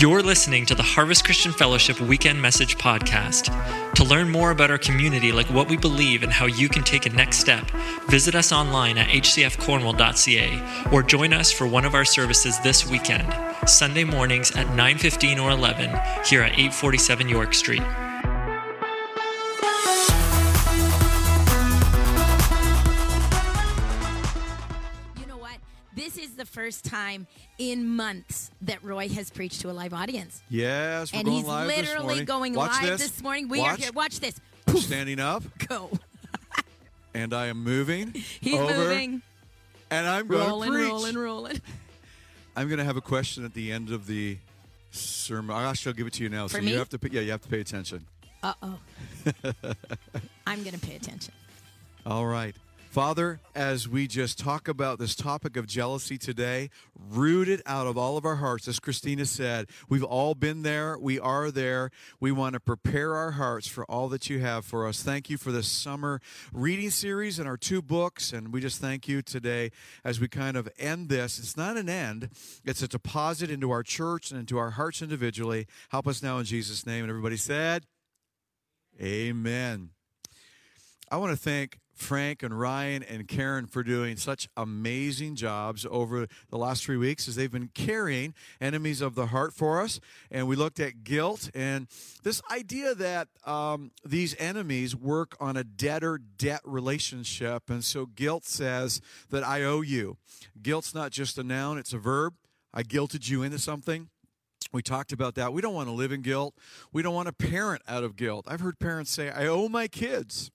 You're listening to the Harvest Christian Fellowship Weekend Message Podcast. To learn more about our community, like what we believe and how you can take a next step, visit us online at hcfcornwall.ca or join us for one of our services this weekend, Sunday mornings at 9:15 or 11 here at 847 York Street. The first time in months that Roy has preached to a live audience. Yes, we're and going live this morning. And he's literally going live this morning. We are here. Watch this. I'm standing up. Go. And I am moving. He's over, moving. And I'm going to preach. Rolling. I'm going to have a question at the end of the sermon. I shall give it to you now. For so me? You have to. Yeah, you have to pay attention. Uh-oh. I'm going to pay attention. All right. Father, as we just talk about this topic of jealousy today, rooted out of all of our hearts, as Christina said, we've all been there. We are there. We want to prepare our hearts for all that you have for us. Thank you for this summer reading series and our two books, and we just thank you today as we kind of end this. It's not an end. It's a deposit into our church and into our hearts individually. Help us now in Jesus' name. And everybody said, amen. I want to thank Frank and Ryan and Karen for doing such amazing jobs over the last 3 weeks as they've been carrying Enemies of the Heart for us. And we looked at guilt and this idea that these enemies work on a debtor-debt relationship. And so guilt says that I owe you. Guilt's not just a noun, it's a verb. I guilted you into something. We talked about that. We don't want to live in guilt. We don't want to parent out of guilt. I've heard parents say, I owe my kids.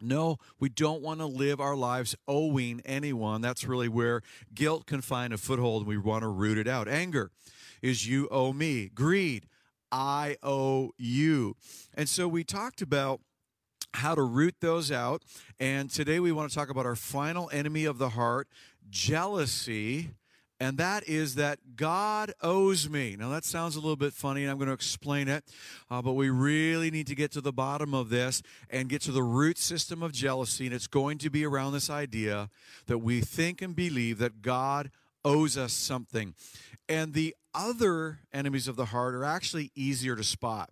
No, we don't want to live our lives owing anyone. That's really where guilt can find a foothold, and we want to root it out. Anger is you owe me. Greed, I owe you. And so we talked about how to root those out, and today we want to talk about our final enemy of the heart, jealousy. And that is that God owes me. Now, that sounds a little bit funny, and I'm going to explain it, but we really need to get to the bottom of this and get to the root system of jealousy, and it's going to be around this idea that we think and believe that God owes us something. And the other enemies of the heart are actually easier to spot.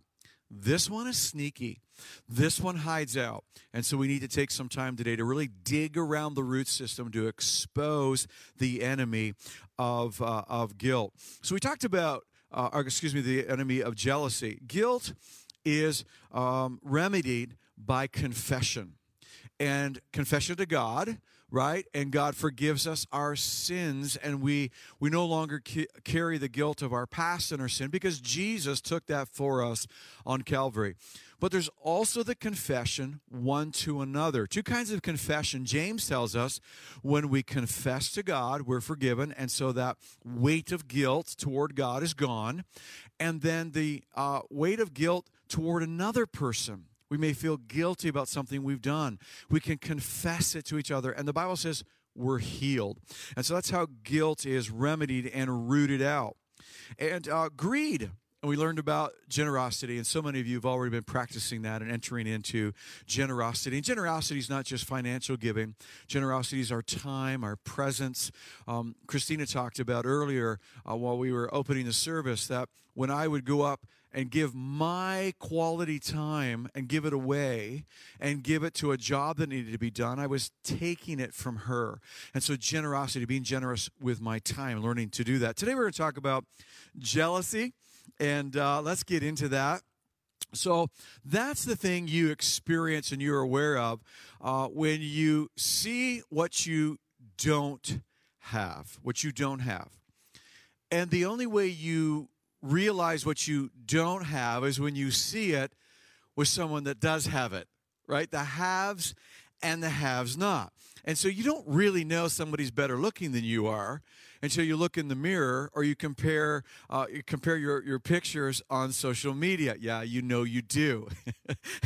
This one is sneaky. This one hides out. And so we need to take some time today to really dig around the root system to expose the enemy of guilt. So we talked about, the enemy of jealousy. Guilt is remedied by confession. And confession to God, right? And God forgives us our sins, and we no longer carry the guilt of our past and our sin because Jesus took that for us on Calvary. But there's also the confession one to another. Two kinds of confession. James tells us when we confess to God, we're forgiven, and so that weight of guilt toward God is gone. And then the weight of guilt toward another person. We may feel guilty about something we've done. We can confess it to each other. And the Bible says we're healed. And so that's how guilt is remedied and rooted out. And greed. And we learned about generosity, and so many of you have already been practicing that and entering into generosity. And generosity is not just financial giving. Generosity is our time, our presence. Christina talked about earlier while we were opening the service that when I would go up and give my quality time and give it away and give it to a job that needed to be done, I was taking it from her. And so generosity, being generous with my time, learning to do that. Today we're going to talk about jealousy. And let's get into that. So that's the thing you experience and you're aware of when you see what you don't have, And the only way you realize what you don't have is when you see it with someone that does have it, right? The haves and the haves not. And so you don't really know somebody's better looking than you are until you look in the mirror or you compare your pictures on social media. Yeah, you know you do.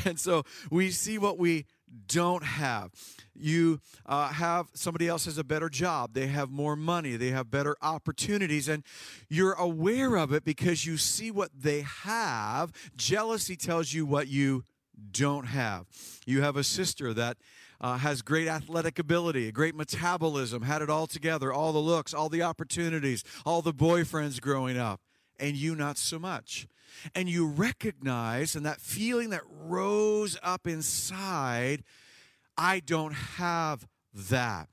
And so we see what we don't have. You have somebody else has a better job. They have more money. They have better opportunities. And you're aware of it because you see what they have. Jealousy tells you what you don't have. You have a sister that has great athletic ability, a great metabolism, had it all together, all the looks, all the opportunities, all the boyfriends growing up. and you not so much. And you recognize, and that feeling that rose up inside, I don't have that.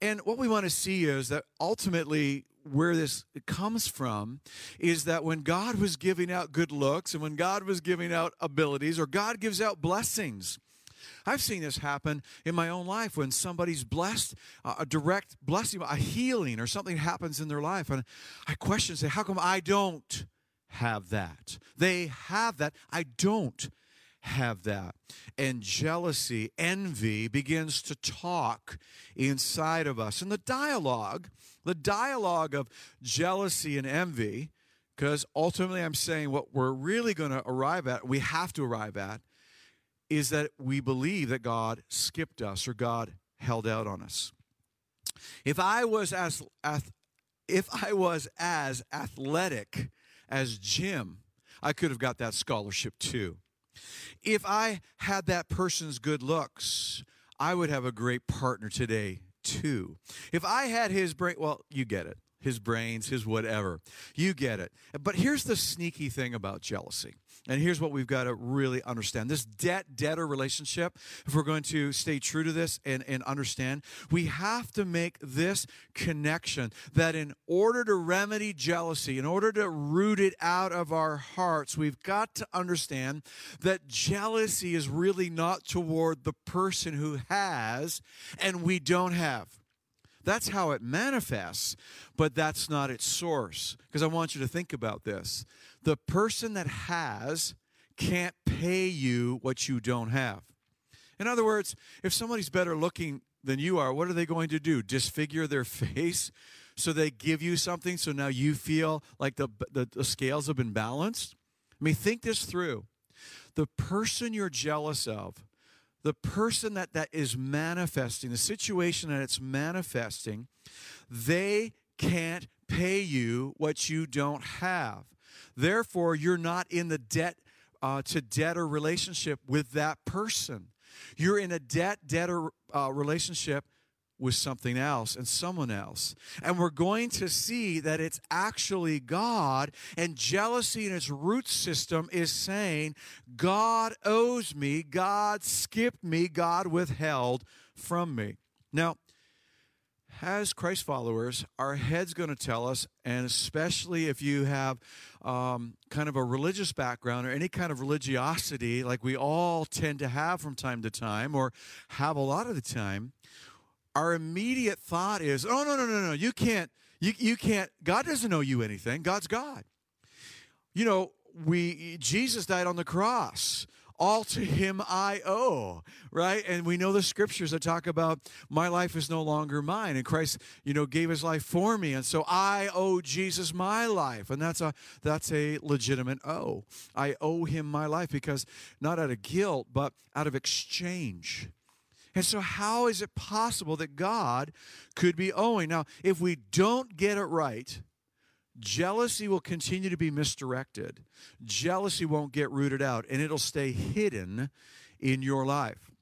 And what we want to see is that ultimately where this comes from is that when God was giving out good looks and when God was giving out abilities, or God gives out blessings, I've seen this happen in my own life when somebody's blessed, a direct blessing, a healing or something happens in their life. And I question, say, how come I don't have that? They have that. I don't have that. And jealousy, envy begins to talk inside of us. And the dialogue of jealousy and envy, because ultimately I'm saying what we're really going to arrive at, we have to arrive at, is that we believe that God skipped us or God held out on us. If I was as athletic as Jim, I could have got that scholarship too. If I had that person's good looks, I would have a great partner today too. If I had his brain, well, you get it. His brains, his whatever. You get it. But here's the sneaky thing about jealousy. And here's what we've got to really understand. This debt-debtor relationship, if we're going to stay true to this and understand, we have to make this connection that in order to remedy jealousy, in order to root it out of our hearts, we've got to understand that jealousy is really not toward the person who has and we don't have. That's how it manifests, but that's not its source. Because I want you to think about this. The person that has can't pay you what you don't have. In other words, if somebody's better looking than you are, what are they going to do? Disfigure their face so they give you something so now you feel like the scales have been balanced? I mean, think this through. The person you're jealous of, the person that is manifesting, the situation that it's manifesting, they can't pay you what you don't have. Therefore, you're not in the debt-to-debtor relationship with that person. You're in a debt-debtor relationship with something else and someone else. And we're going to see that it's actually God, and jealousy in its root system is saying, God owes me, God skipped me, God withheld from me. Now, as Christ followers, our head's going to tell us, and especially if you have kind of a religious background or any kind of religiosity like we all tend to have from time to time or have a lot of the time, our immediate thought is, oh, no, you can't, God doesn't owe you anything. God's God. You know, Jesus died on the cross. All to him I owe, right? And we know the scriptures that talk about my life is no longer mine, and Christ, you know, gave his life for me, and so I owe Jesus my life, and that's a legitimate owe. I owe him my life because not out of guilt, but out of exchange. And so how is it possible that God could be owing? Now, if we don't get it right, jealousy will continue to be misdirected. Jealousy won't get rooted out, and it'll stay hidden in your life.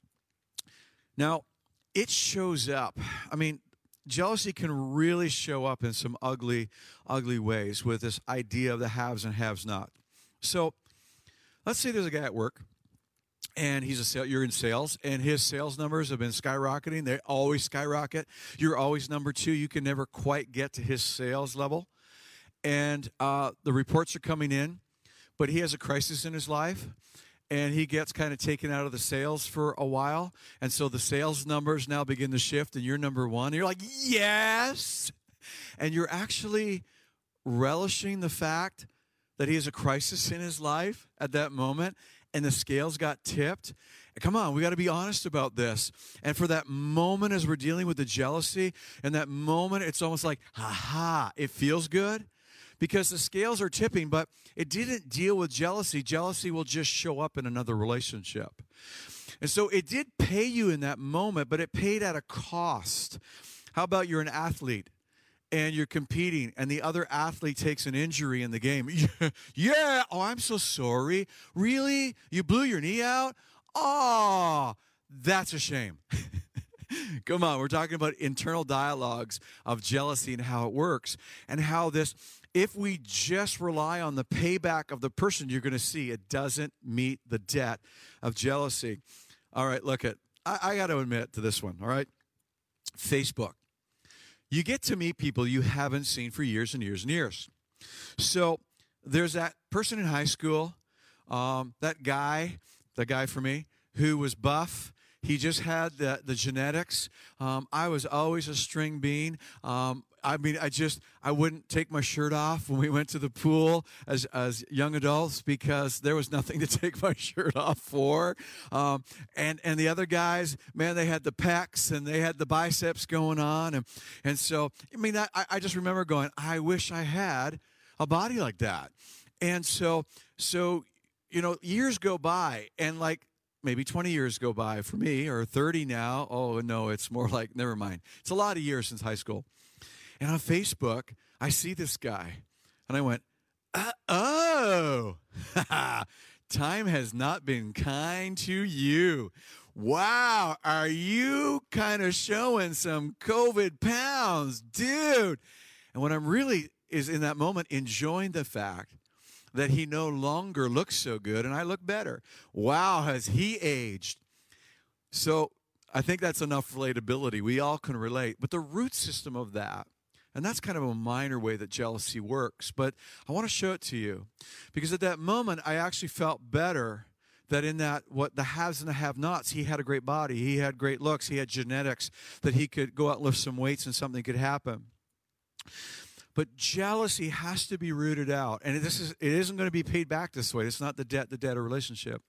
Now, it shows up. I mean, jealousy can really show up in some ugly, ugly ways with this idea of the haves and haves not. So let's say there's a guy at work. And you're in sales, and his sales numbers have been skyrocketing. They always skyrocket. You're always number two. You can never quite get to his sales level. And the reports are coming in, but he has a crisis in his life, and he gets kind of taken out of the sales for a while. And so the sales numbers now begin to shift, and you're number one. And you're like, yes! And you're actually relishing the fact that he has a crisis in his life at that moment, and the scales got tipped. Come on, we got to be honest about this. And for that moment as we're dealing with the jealousy, and that moment it's almost like, ha-ha, it feels good. Because the scales are tipping, but it didn't deal with jealousy. Jealousy will just show up in another relationship. And so it did pay you in that moment, but it paid at a cost. How about you're an athlete? And you're competing, and the other athlete takes an injury in the game. Yeah, oh, I'm so sorry. Really? You blew your knee out? Oh, that's a shame. Come on, we're talking about internal dialogues of jealousy and how it works, and how this If we just rely on the payback of the person you're going to see, it doesn't meet the debt of jealousy. All right, look at, I got to admit to this one, all right? Facebook. You get to meet people you haven't seen for years and years and years. So there's that person in high school, that guy for me, who was buff. He just had the genetics. I was always a string bean. I wouldn't take my shirt off when we went to the pool as young adults because there was nothing to take my shirt off for. And the other guys, man, they had the pecs and they had the biceps going on. And so, I mean, I just remember going, I wish I had a body like that. And so, you know, years go by and like, maybe 20 years go by for me, or 30 now. Oh, no, it's more like, never mind. It's a lot of years since high school. And on Facebook, I see this guy, and I went, time has not been kind to you. Wow, are you kind of showing some COVID pounds, dude? And what I'm really is in that moment enjoying the fact that he no longer looks so good, and I look better. Wow, has he aged? So I think that's enough relatability. We all can relate. But the root system of that, and that's kind of a minor way that jealousy works, but I want to show it to you. Because at that moment, I actually felt better that in that, what the haves and the have-nots, he had a great body, he had great looks, he had genetics, that he could go out and lift some weights and something could happen. But jealousy has to be rooted out. And it isn't going to be paid back this way. It's not the debtor relationship.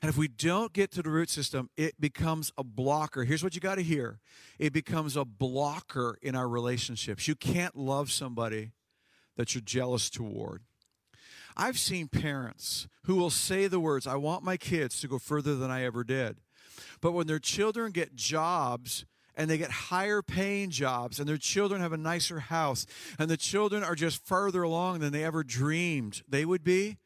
And if we don't get to the root system, it becomes a blocker. Here's what you got to hear. It becomes a blocker in our relationships. You can't love somebody that you're jealous toward. I've seen parents who will say the words, I want my kids to go further than I ever did. But when their children get jobs, and they get higher paying jobs, and their children have a nicer house, and the children are just further along than they ever dreamed they would be,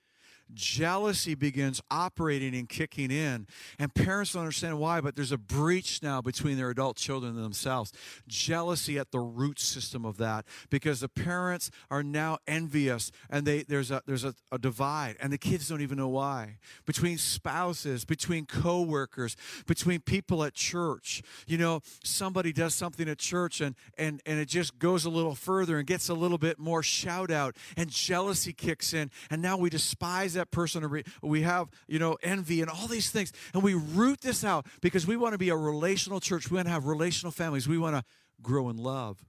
jealousy begins operating and kicking in. And parents don't understand why, but there's a breach now between their adult children and themselves. Jealousy at the root system of that, because the parents are now envious, and there's a divide, and the kids don't even know why. Between spouses, between co-workers, between people at church. You know, somebody does something at church, and it just goes a little further and gets a little bit more shout out, and jealousy kicks in, and now we despise that person, or we have, you know, envy and all these things, and we root this out because we want to be a relational church. We want to have relational families. We want to grow in love.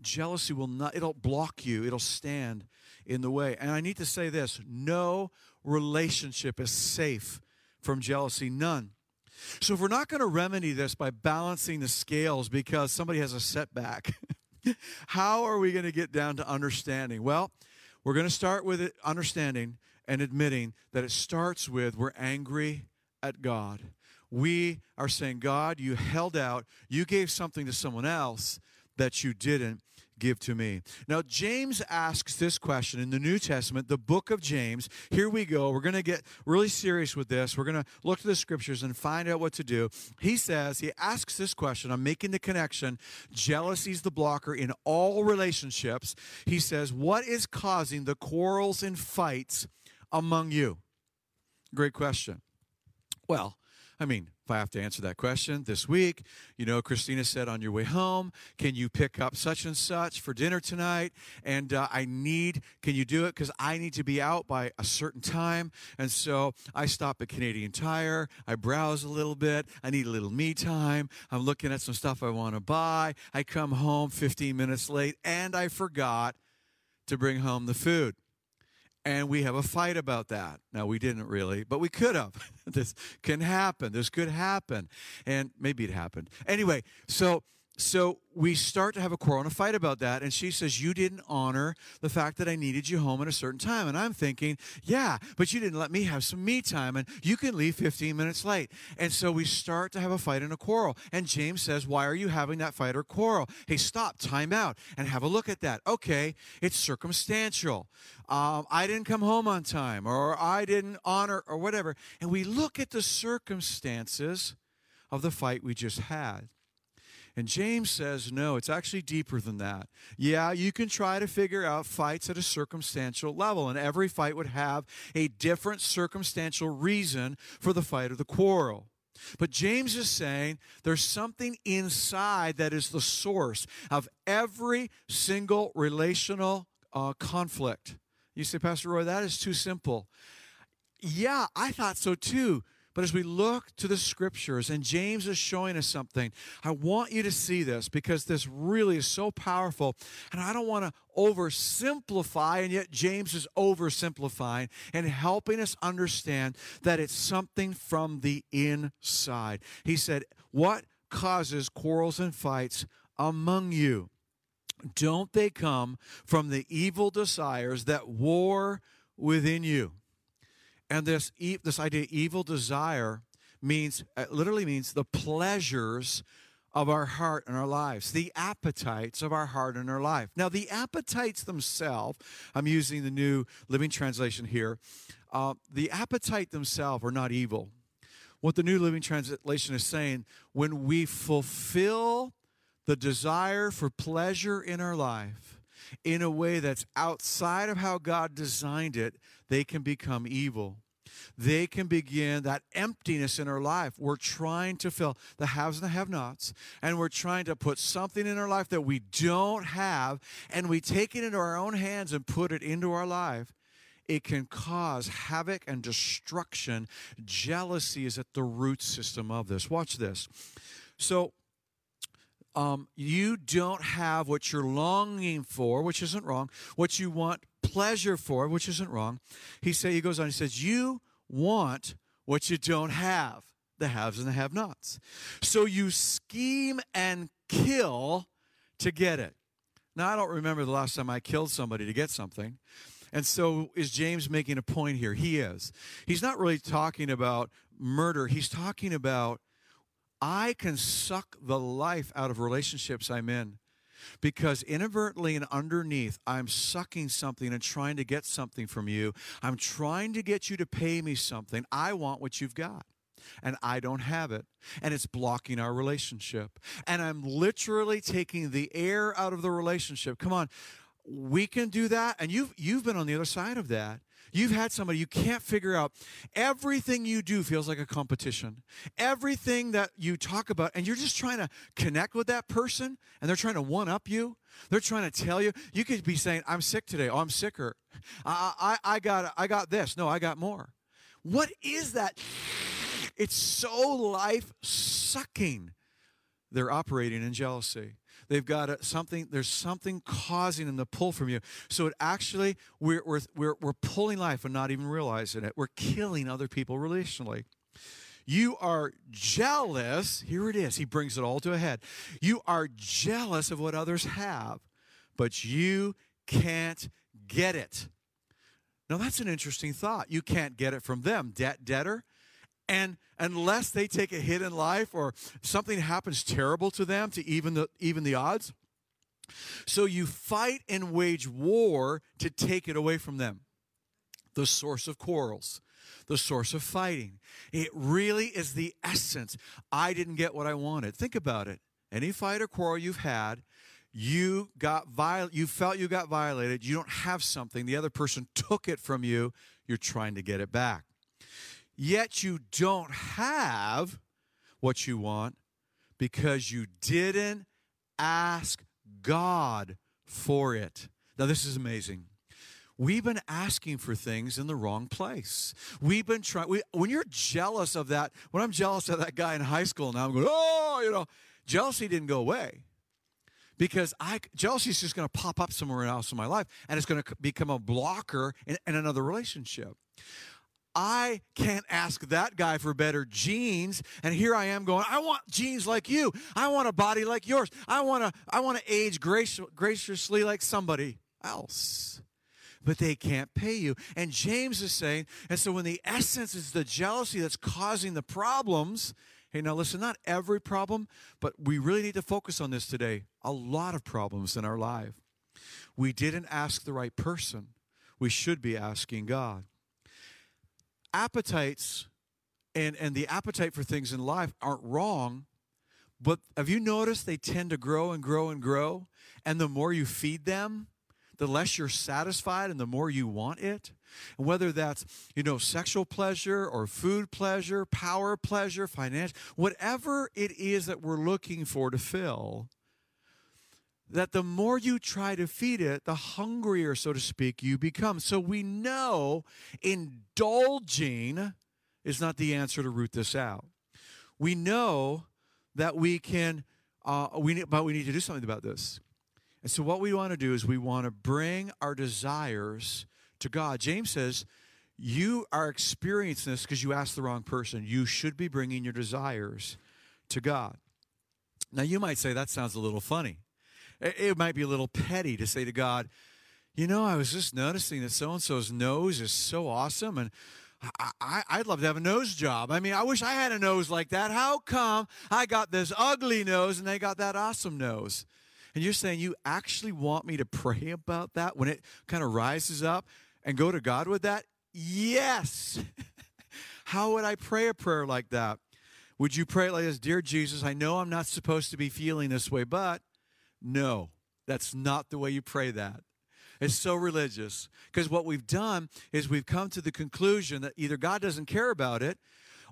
Jealousy will not, it'll block you. It'll stand in the way. And I need to say this, no relationship is safe from jealousy, none. So if we're not going to remedy this by balancing the scales because somebody has a setback, how are we going to get down to understanding? Well, we're going to start with it, understanding and admitting that it starts with we're angry at God. We are saying, God, you held out. You gave something to someone else that you didn't give to me. Now, James asks this question in the New Testament, the book of James. Here we go. We're going to get really serious with this. We're going to look to the scriptures and find out what to do. He says, he asks this question. I'm making the connection. Jealousy's the blocker in all relationships. He says, what is causing the quarrels and fights among you? Great question. Well, I mean, if I have to answer that question this week, you know, Christina said on your way home, can you pick up such and such for dinner tonight? And can you do it? Because I need to be out by a certain time. And so I stop at Canadian Tire. I browse a little bit. I need a little me time. I'm looking at some stuff I want to buy. I come home 15 minutes late, and I forgot to bring home the food. And we have a fight about that. Now, we didn't really, but we could have. This can happen. This could happen. And maybe it happened. Anyway, so we start to have a quarrel and a fight about that. And she says, you didn't honor the fact that I needed you home at a certain time. And I'm thinking, yeah, but you didn't let me have some me time. And you can leave 15 minutes late. And so we start to have a fight and a quarrel. And James says, why are you having that fight or quarrel? Hey, stop, time out, and have a look at that. Okay, it's circumstantial. I didn't come home on time, or I didn't honor, or whatever. And we look at the circumstances of the fight we just had. And James says, no, it's actually deeper than that. Yeah, you can try to figure out fights at a circumstantial level, and every fight would have a different circumstantial reason for the fight or the quarrel. But James is saying there's something inside that is the source of every single relational conflict. You say, Pastor Roy, that is too simple. Yeah, I thought so too. But as we look to the Scriptures, and James is showing us something, I want you to see this because this really is so powerful. And I don't want to oversimplify, and yet James is oversimplifying and helping us understand that it's something from the inside. He said, what causes quarrels and fights among you? Don't they come from the evil desires that war within you? And this idea, evil desire, means, it literally means the pleasures of our heart and our lives, the appetites of our heart and our life. Now, the appetites themselves, I'm using the New Living Translation here, the appetite themselves are not evil. What the New Living Translation is saying, when we fulfill the desire for pleasure in our life in a way that's outside of how God designed it, they can become evil. They can begin that emptiness in our life. We're trying to fill the haves and the have-nots, and we're trying to put something in our life that we don't have, and we take it into our own hands and put it into our life. It can cause havoc and destruction. Jealousy is at the root system of this. Watch this. So, you don't have what you're longing for, which isn't wrong, what you want pleasure for, which isn't wrong. He goes on, he says, you want what you don't have, the haves and the have-nots. So you scheme and kill to get it. Now, I don't remember the last time I killed somebody to get something. And so is James making a point here? He is. He's not really talking about murder. He's talking about I can suck the life out of relationships I'm in because inadvertently and underneath, I'm sucking something and trying to get something from you. I'm trying to get you to pay me something. I want what you've got, and I don't have it, and it's blocking our relationship. And I'm literally taking the air out of the relationship. Come on, we can do that, and you've been on the other side of that. You've had somebody you can't figure out. Everything you do feels like a competition. Everything that you talk about, and you're just trying to connect with that person, and they're trying to one-up you. They're trying to tell you. You could be saying, I'm sick today. Oh, I'm sicker. I got this. No, I got more. What is that? It's so life-sucking. They're operating in jealousy. They've got something. There's something causing them to pull from you. So it actually, we're pulling life and not even realizing it. We're killing other people relationally. You are jealous. Here it is. He brings it all to a head. You are jealous of what others have, but you can't get it. Now, that's an interesting thought. You can't get it from them. Debtor. And unless they take a hit in life or something happens terrible to them to even the odds. So you fight and wage war to take it away from them. The source of quarrels, the source of fighting. It really is the essence. I didn't get what I wanted. Think about it. Any fight or quarrel you've had, you felt you got violated. You don't have something. The other person took it from you. You're trying to get it back. Yet you don't have what you want because you didn't ask God for it. Now, this is amazing. We've been asking for things in the wrong place. We've been trying. When you're jealous of that, when I'm jealous of that guy in high school now, I'm going, jealousy didn't go away. Because jealousy is just going to pop up somewhere else in my life, and it's going to become a blocker in another relationship. I can't ask that guy for better jeans, and here I am going, I want jeans like you. I want a body like yours. I want to age graciously like somebody else. But they can't pay you. And James is saying, and so when the essence is the jealousy that's causing the problems, hey, now listen, not every problem, but we really need to focus on this today. A lot of problems in our life. We didn't ask the right person. We should be asking God. Appetites and the appetite for things in life aren't wrong, But have you noticed they tend to grow and grow and grow? And the more you feed them, the less you're satisfied and the more you want it. And whether that's, sexual pleasure or food pleasure, power pleasure, finance, whatever it is that we're looking for to fill, that the more you try to feed it, the hungrier, so to speak, you become. So we know indulging is not the answer to root this out. We know that we can, but we need to do something about this. And so what we want to do is we want to bring our desires to God. James says, you are experiencing this because you asked the wrong person. You should be bringing your desires to God. Now, you might say, that sounds a little funny. It might be a little petty to say to God, I was just noticing that so-and-so's nose is so awesome, and I'd love to have a nose job. I wish I had a nose like that. How come I got this ugly nose and they got that awesome nose? And you're saying you actually want me to pray about that when it kind of rises up and go to God with that? Yes. How would I pray a prayer like that? Would you pray like this? Dear Jesus, I know I'm not supposed to be feeling this way, but no, that's not the way you pray that. It's so religious. Because what we've done is we've come to the conclusion that either God doesn't care about it,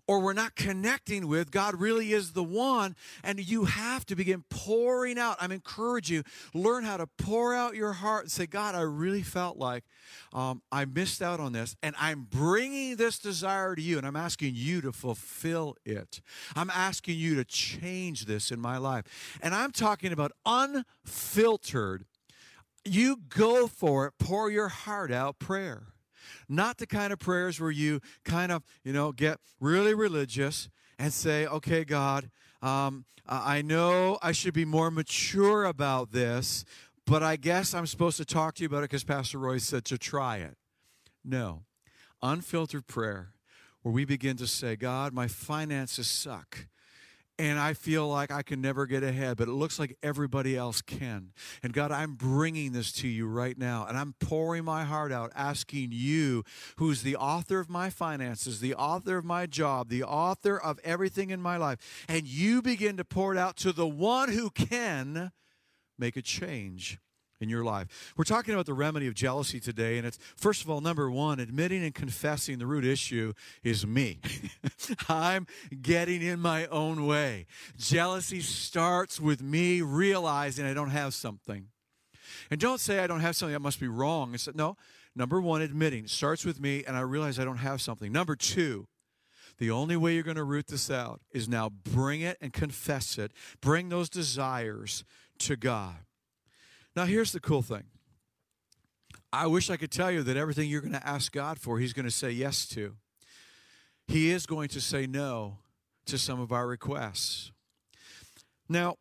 or we're not connecting with, God really is the one, and you have to begin pouring out. I'm encouraging you, learn how to pour out your heart and say, God, I really felt like I missed out on this, and I'm bringing this desire to you, and I'm asking you to fulfill it. I'm asking you to change this in my life. And I'm talking about unfiltered, you go for it, pour your heart out prayer. Not the kind of prayers where you kind of, get really religious and say, okay, God, I know I should be more mature about this, but I guess I'm supposed to talk to you about it because Pastor Roy said to try it. No. Unfiltered prayer where we begin to say, God, my finances suck. And I feel like I can never get ahead, but it looks like everybody else can. And God, I'm bringing this to you right now, and I'm pouring my heart out, asking you, who's the author of my finances, the author of my job, the author of everything in my life, and you begin to pour it out to the one who can make a change in your life. We're talking about the remedy of jealousy today, and it's, first of all, number one, admitting and confessing the root issue is me. I'm getting in my own way. Jealousy starts with me realizing I don't have something. And don't say I don't have something, that must be wrong. It's, no, number one, admitting. It starts with me, and I realize I don't have something. Number two, the only way you're going to root this out is now bring it and confess it. Bring those desires to God. Now, here's the cool thing. I wish I could tell you that everything you're going to ask God for, he's going to say yes to. He is going to say no to some of our requests. Now,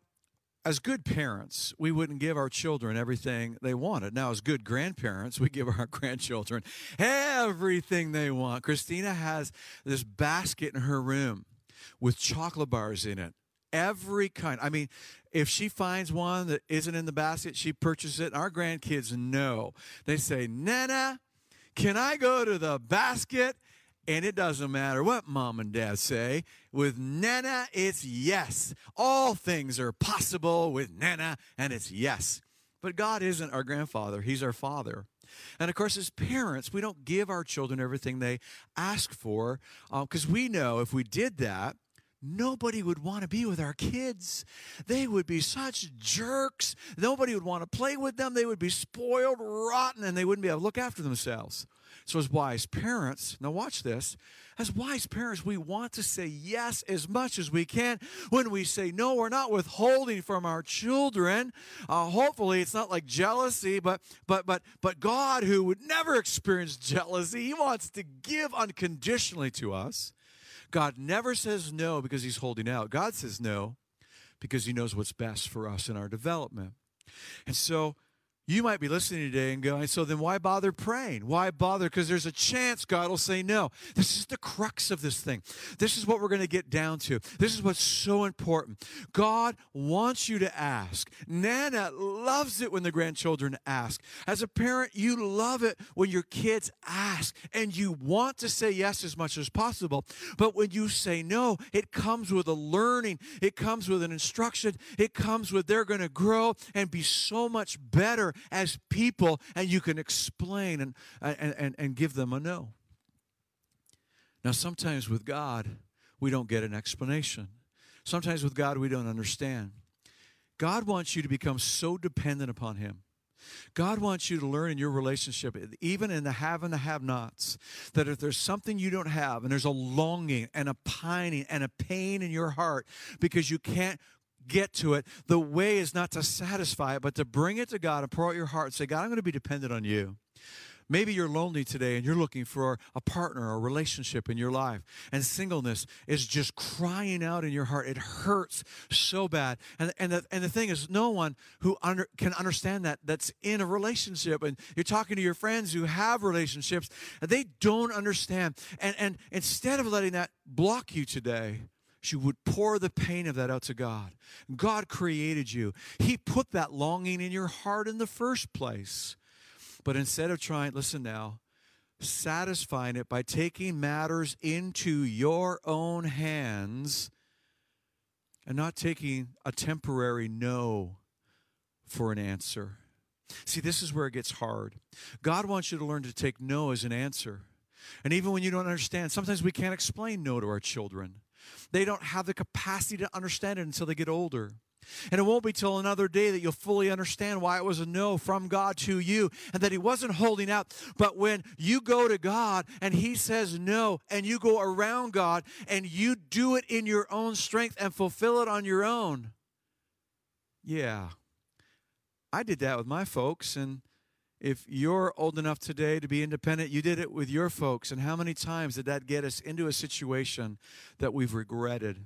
as good parents, we wouldn't give our children everything they wanted. Now, as good grandparents, we give our grandchildren everything they want. Christina has this basket in her room with chocolate bars in it. Every kind. If she finds one that isn't in the basket, she purchases it. Our grandkids know. They say, Nana, can I go to the basket? And it doesn't matter what mom and dad say. With Nana, it's yes. All things are possible with Nana, and it's yes. But God isn't our grandfather. He's our father. And, of course, as parents, we don't give our children everything they ask for because we know if we did that, nobody would want to be with our kids. They would be such jerks. Nobody would want to play with them. They would be spoiled, rotten, and they wouldn't be able to look after themselves. So as wise parents, now watch this, as wise parents, we want to say yes as much as we can. When we say no, we're not withholding from our children. Hopefully, it's not like jealousy, but God, who would never experience jealousy, he wants to give unconditionally to us. God never says no because he's holding out. God says no because he knows what's best for us in our development. And so You might be listening today and going, so then why bother praying? Why bother? Because there's a chance God will say no. This is the crux of this thing. This is what we're going to get down to. This is what's so important. God wants you to ask. Nana loves it when the grandchildren ask. As a parent, you love it when your kids ask, and you want to say yes as much as possible. But when you say no, it comes with a learning. It comes with an instruction. It comes with they're going to grow and be so much better as people, and you can explain and give them a no. Now, sometimes with God, we don't get an explanation. Sometimes with God, we don't understand. God wants you to become so dependent upon Him. God wants you to learn in your relationship, even in the have and the have-nots, that if there's something you don't have, and there's a longing and a pining and a pain in your heart because you can't get to it, the way is not to satisfy it, but to bring it to God and pour out your heart and say, God, I'm going to be dependent on you. Maybe you're lonely today and you're looking for a partner, a relationship in your life, and singleness is just crying out in your heart. It hurts so bad. And the thing is, no one who can understand that that's in a relationship, and you're talking to your friends who have relationships, and they don't understand. And instead of letting that block you today, you would pour the pain of that out to God. God created you. He put that longing in your heart in the first place. But instead of trying, listen now, satisfying it by taking matters into your own hands and not taking a temporary no for an answer. See, this is where it gets hard. God wants you to learn to take no as an answer. And even when you don't understand, sometimes we can't explain no to our children. They don't have the capacity to understand it until they get older. And it won't be till another day that you'll fully understand why it was a no from God to you and that He wasn't holding out. But when you go to God and He says no and you go around God and you do it in your own strength and fulfill it on your own. Yeah, I did that with my folks, and if you're old enough today to be independent, you did it with your folks. And how many times did that get us into a situation that we've regretted?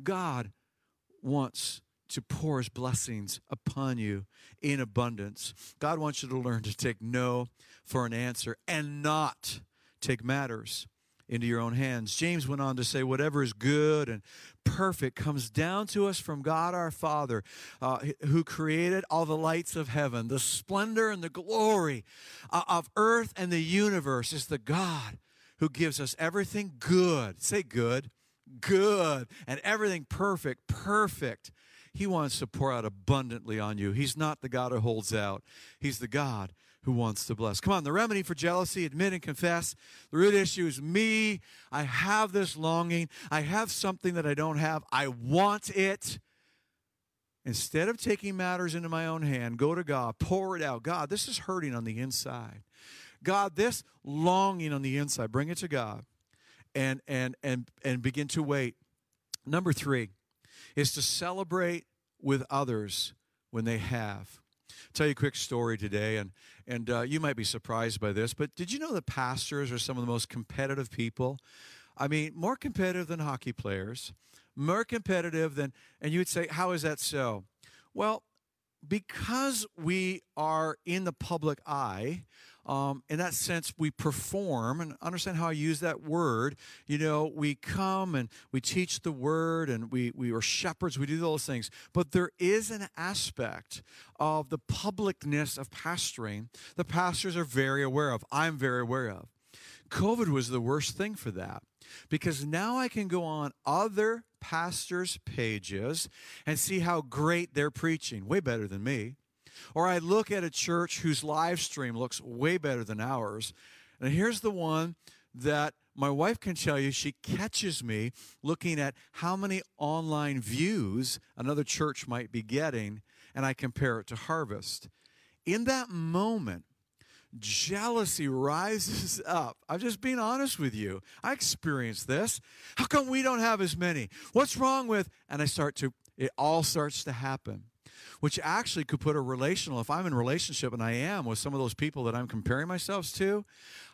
God wants to pour His blessings upon you in abundance. God wants you to learn to take no for an answer and not take matters into your own hands. James went on to say, whatever is good and perfect comes down to us from God our Father, who created all the lights of heaven. The splendor and the glory of earth and the universe is the God who gives us everything good. Say good. Good. And everything perfect. Perfect. He wants to pour out abundantly on you. He's not the God who holds out. He's the God who wants to bless. Come on, the remedy for jealousy, admit and confess. The root issue is me. I have this longing. I have something that I don't have. I want it. Instead of taking matters into my own hand, go to God, pour it out. God, this is hurting on the inside. God, this longing on the inside, bring it to God and begin to wait. Number 3. Is to celebrate with others when they have. I'll tell you a quick story today, and you might be surprised by this, but did you know that pastors are some of the most competitive people? I mean, more competitive than hockey players, more competitive than, and you would say, how is that so? Well, because we are in the public eye, in that sense, we perform, and understand how I use that word. You know, we come and we teach the word, and we are shepherds. We do those things. But there is an aspect of the publicness of pastoring that pastors are very aware of. I'm very aware of. COVID was the worst thing for that, because now I can go on other pastors' pages and see how great they're preaching, way better than me. Or I look at a church whose live stream looks way better than ours. And here's the one that my wife can tell you, she catches me looking at how many online views another church might be getting, and I compare it to Harvest. In that moment, jealousy rises up. I'm just being honest with you. I experienced this. How come we don't have as many? What's wrong with? And it all starts to happen. Which actually could put if I'm in a relationship, and I am with some of those people that I'm comparing myself to,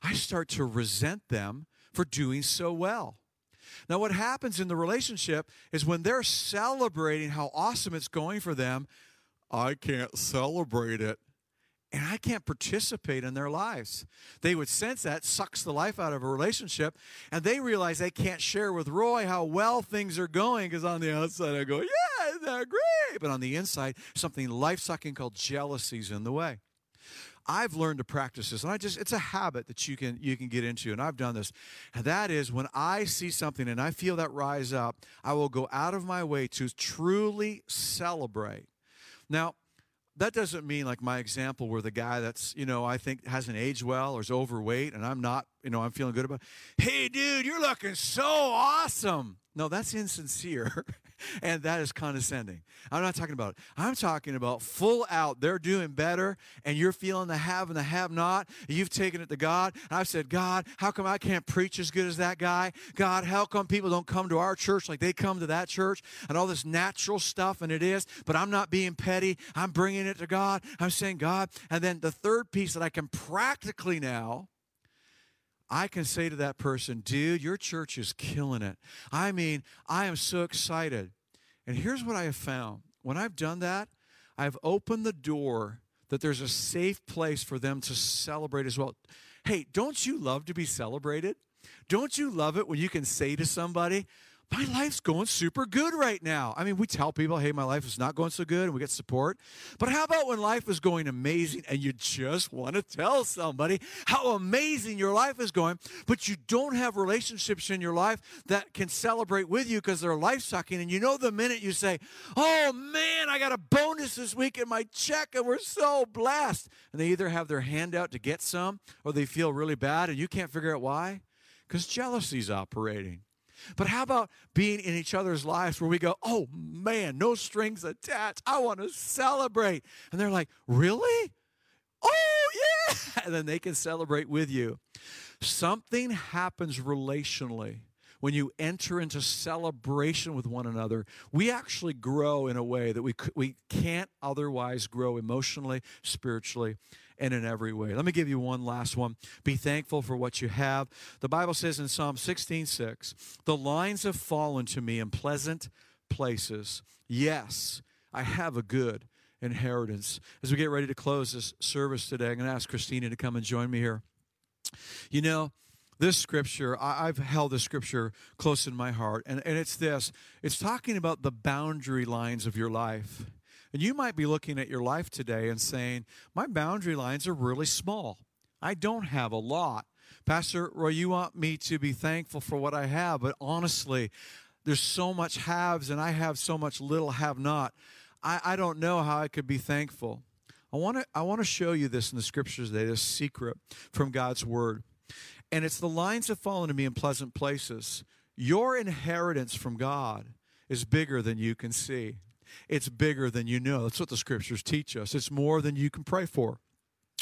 I start to resent them for doing so well. Now, what happens in the relationship is when they're celebrating how awesome it's going for them, I can't celebrate it. and I can't participate in their lives. They would sense that sucks the life out of a relationship, and they realize they can't share with Roy how well things are going, because on the outside I go, yeah, isn't that great? But on the inside, something life-sucking called jealousy is in the way. I've learned to practice this, and it's a habit that you can get into, and I've done this. And that is, when I see something and I feel that rise up, I will go out of my way to truly celebrate. Now, that doesn't mean like my example where the guy that's, I think hasn't aged well or is overweight and I'm not, I'm feeling good about it. Hey, dude, you're looking so awesome. No, that's insincere, and that is condescending. I'm not talking about it. I'm talking about full out. They're doing better, and you're feeling the have and the have-not. You've taken it to God. And I've said, God, how come I can't preach as good as that guy? God, how come people don't come to our church like they come to that church? And all this natural stuff, and it is, but I'm not being petty. I'm bringing it to God. I'm saying, God. And then the third piece that I can practically now, I can say to that person, dude, your church is killing it. I mean, I am so excited. And here's what I have found. When I've done that, I've opened the door that there's a safe place for them to celebrate as well. Hey, don't you love to be celebrated? Don't you love it when you can say to somebody, my life's going super good right now? I mean, we tell people, hey, my life is not going so good, and we get support. But how about when life is going amazing and you just want to tell somebody how amazing your life is going, but you don't have relationships in your life that can celebrate with you because they're life-sucking, and the minute you say, oh, man, I got a bonus this week in my check, and we're so blessed, and they either have their hand out to get some or they feel really bad, and you can't figure out why, because jealousy's operating. But how about being in each other's lives where we go, oh, man, no strings attached. I want to celebrate. And they're like, really? Oh, yeah. And then they can celebrate with you. Something happens relationally when you enter into celebration with one another. We actually grow in a way that we can't otherwise grow emotionally, spiritually, and in every way. Let me give you one last one. Be thankful for what you have. The Bible says in Psalm 16:6, the lines have fallen to me in pleasant places. Yes, I have a good inheritance. As we get ready to close this service today, I'm going to ask Christina to come and join me here. This scripture, I've held this scripture close in my heart, and it's this. It's talking about the boundary lines of your life. And you might be looking at your life today and saying, my boundary lines are really small. I don't have a lot. Pastor Roy, you want me to be thankful for what I have, but honestly, there's so much haves, and I have so much little have-not. I don't know how I could be thankful. I want to show you this in the scriptures today, this secret from God's word. And it's the lines that fall into me in pleasant places. Your inheritance from God is bigger than you can see. It's bigger than you know. That's what the scriptures teach us. It's more than you can pray for,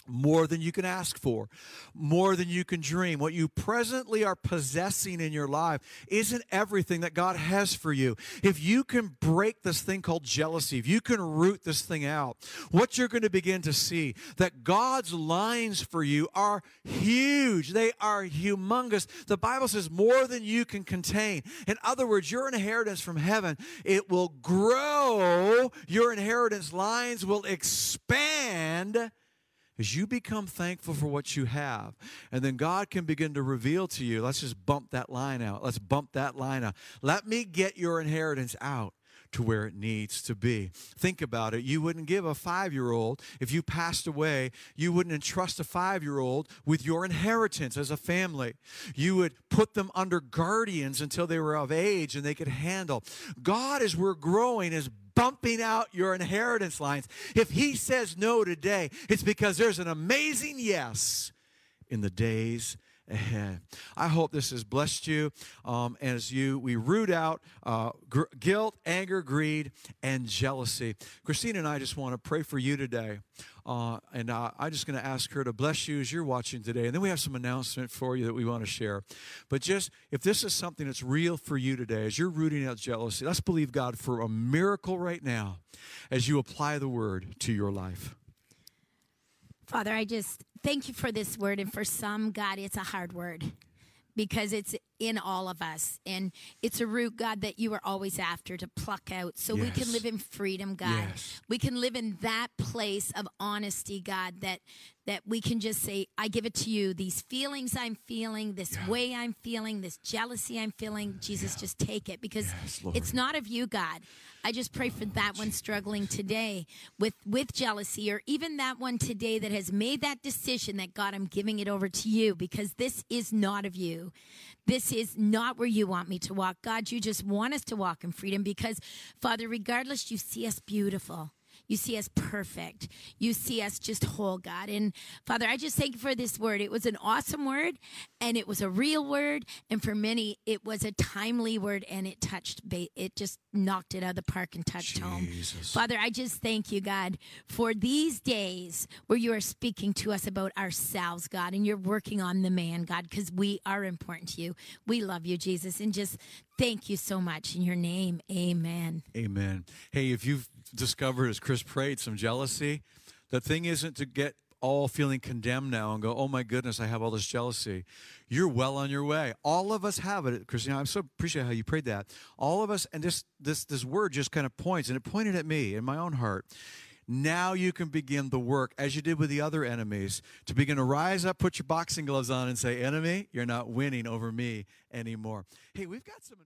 more than you can ask for, more than you can dream. What you presently are possessing in your life isn't everything that God has for you. If you can break this thing called jealousy, if you can root this thing out, what you're going to begin to see that God's lines for you are huge. They are humongous. The Bible says more than you can contain. In other words, your inheritance from heaven, it will grow. Your inheritance lines will expand as you become thankful for what you have, and then God can begin to reveal to you, let's just bump that line out. Let's bump that line out. Let me get your inheritance out to where it needs to be. Think about it. You wouldn't give a 5-year-old, if you passed away, you wouldn't entrust a 5-year-old with your inheritance as a family. You would put them under guardians until they were of age and they could handle. God, as we're growing, is bumping out your inheritance lines. If he says no today, it's because there's an amazing yes in the days ahead. I hope this has blessed you we root out guilt, anger, greed, and jealousy. Christina and I just want to pray for you today. I'm just going to ask her to bless you as you're watching today. And then we have some announcement for you that we want to share. But just, if this is something that's real for you today, as you're rooting out jealousy, let's believe God for a miracle right now as you apply the word to your life. Father, I just thank you for this word. And for some, God, it's a hard word because it's in all of us. And it's a root, God, that you are always after to pluck out. So yes. we can live in freedom, God. Yes. We can live in that place of honesty, God, that we can just say, I give it to you. These feelings I'm feeling, this yeah. way I'm feeling, this jealousy I'm feeling, Jesus, yeah. just take it, because yes, it's not of you, God. I just pray for that one struggling today with jealousy, or even that one today that has made that decision that, God, I'm giving it over to you, because this is not of you. This is not where you want me to walk. God, you just want us to walk in freedom because, Father, regardless, you see us beautiful. You see us perfect. You see us just whole, God. And, Father, I just thank you for this word. It was an awesome word, and it was a real word. And for many, it was a timely word, and it just knocked it out of the park and touched home. Father, I just thank you, God, for these days where you are speaking to us about ourselves, God, and you're working on the man, God, because we are important to you. We love you, Jesus, and just thank you so much. In your name, amen. Amen. Hey, if you've discovered, as Chris prayed, some jealousy, the thing isn't to get all feeling condemned now and go, oh, my goodness, I have all this jealousy. You're well on your way. All of us have it. Christina, I so appreciate how you prayed that. All of us, and this word just kind of points, and it pointed at me in my own heart. Now you can begin the work, as you did with the other enemies, to begin to rise up, put your boxing gloves on, and say, enemy, you're not winning over me anymore. Hey, we've got some...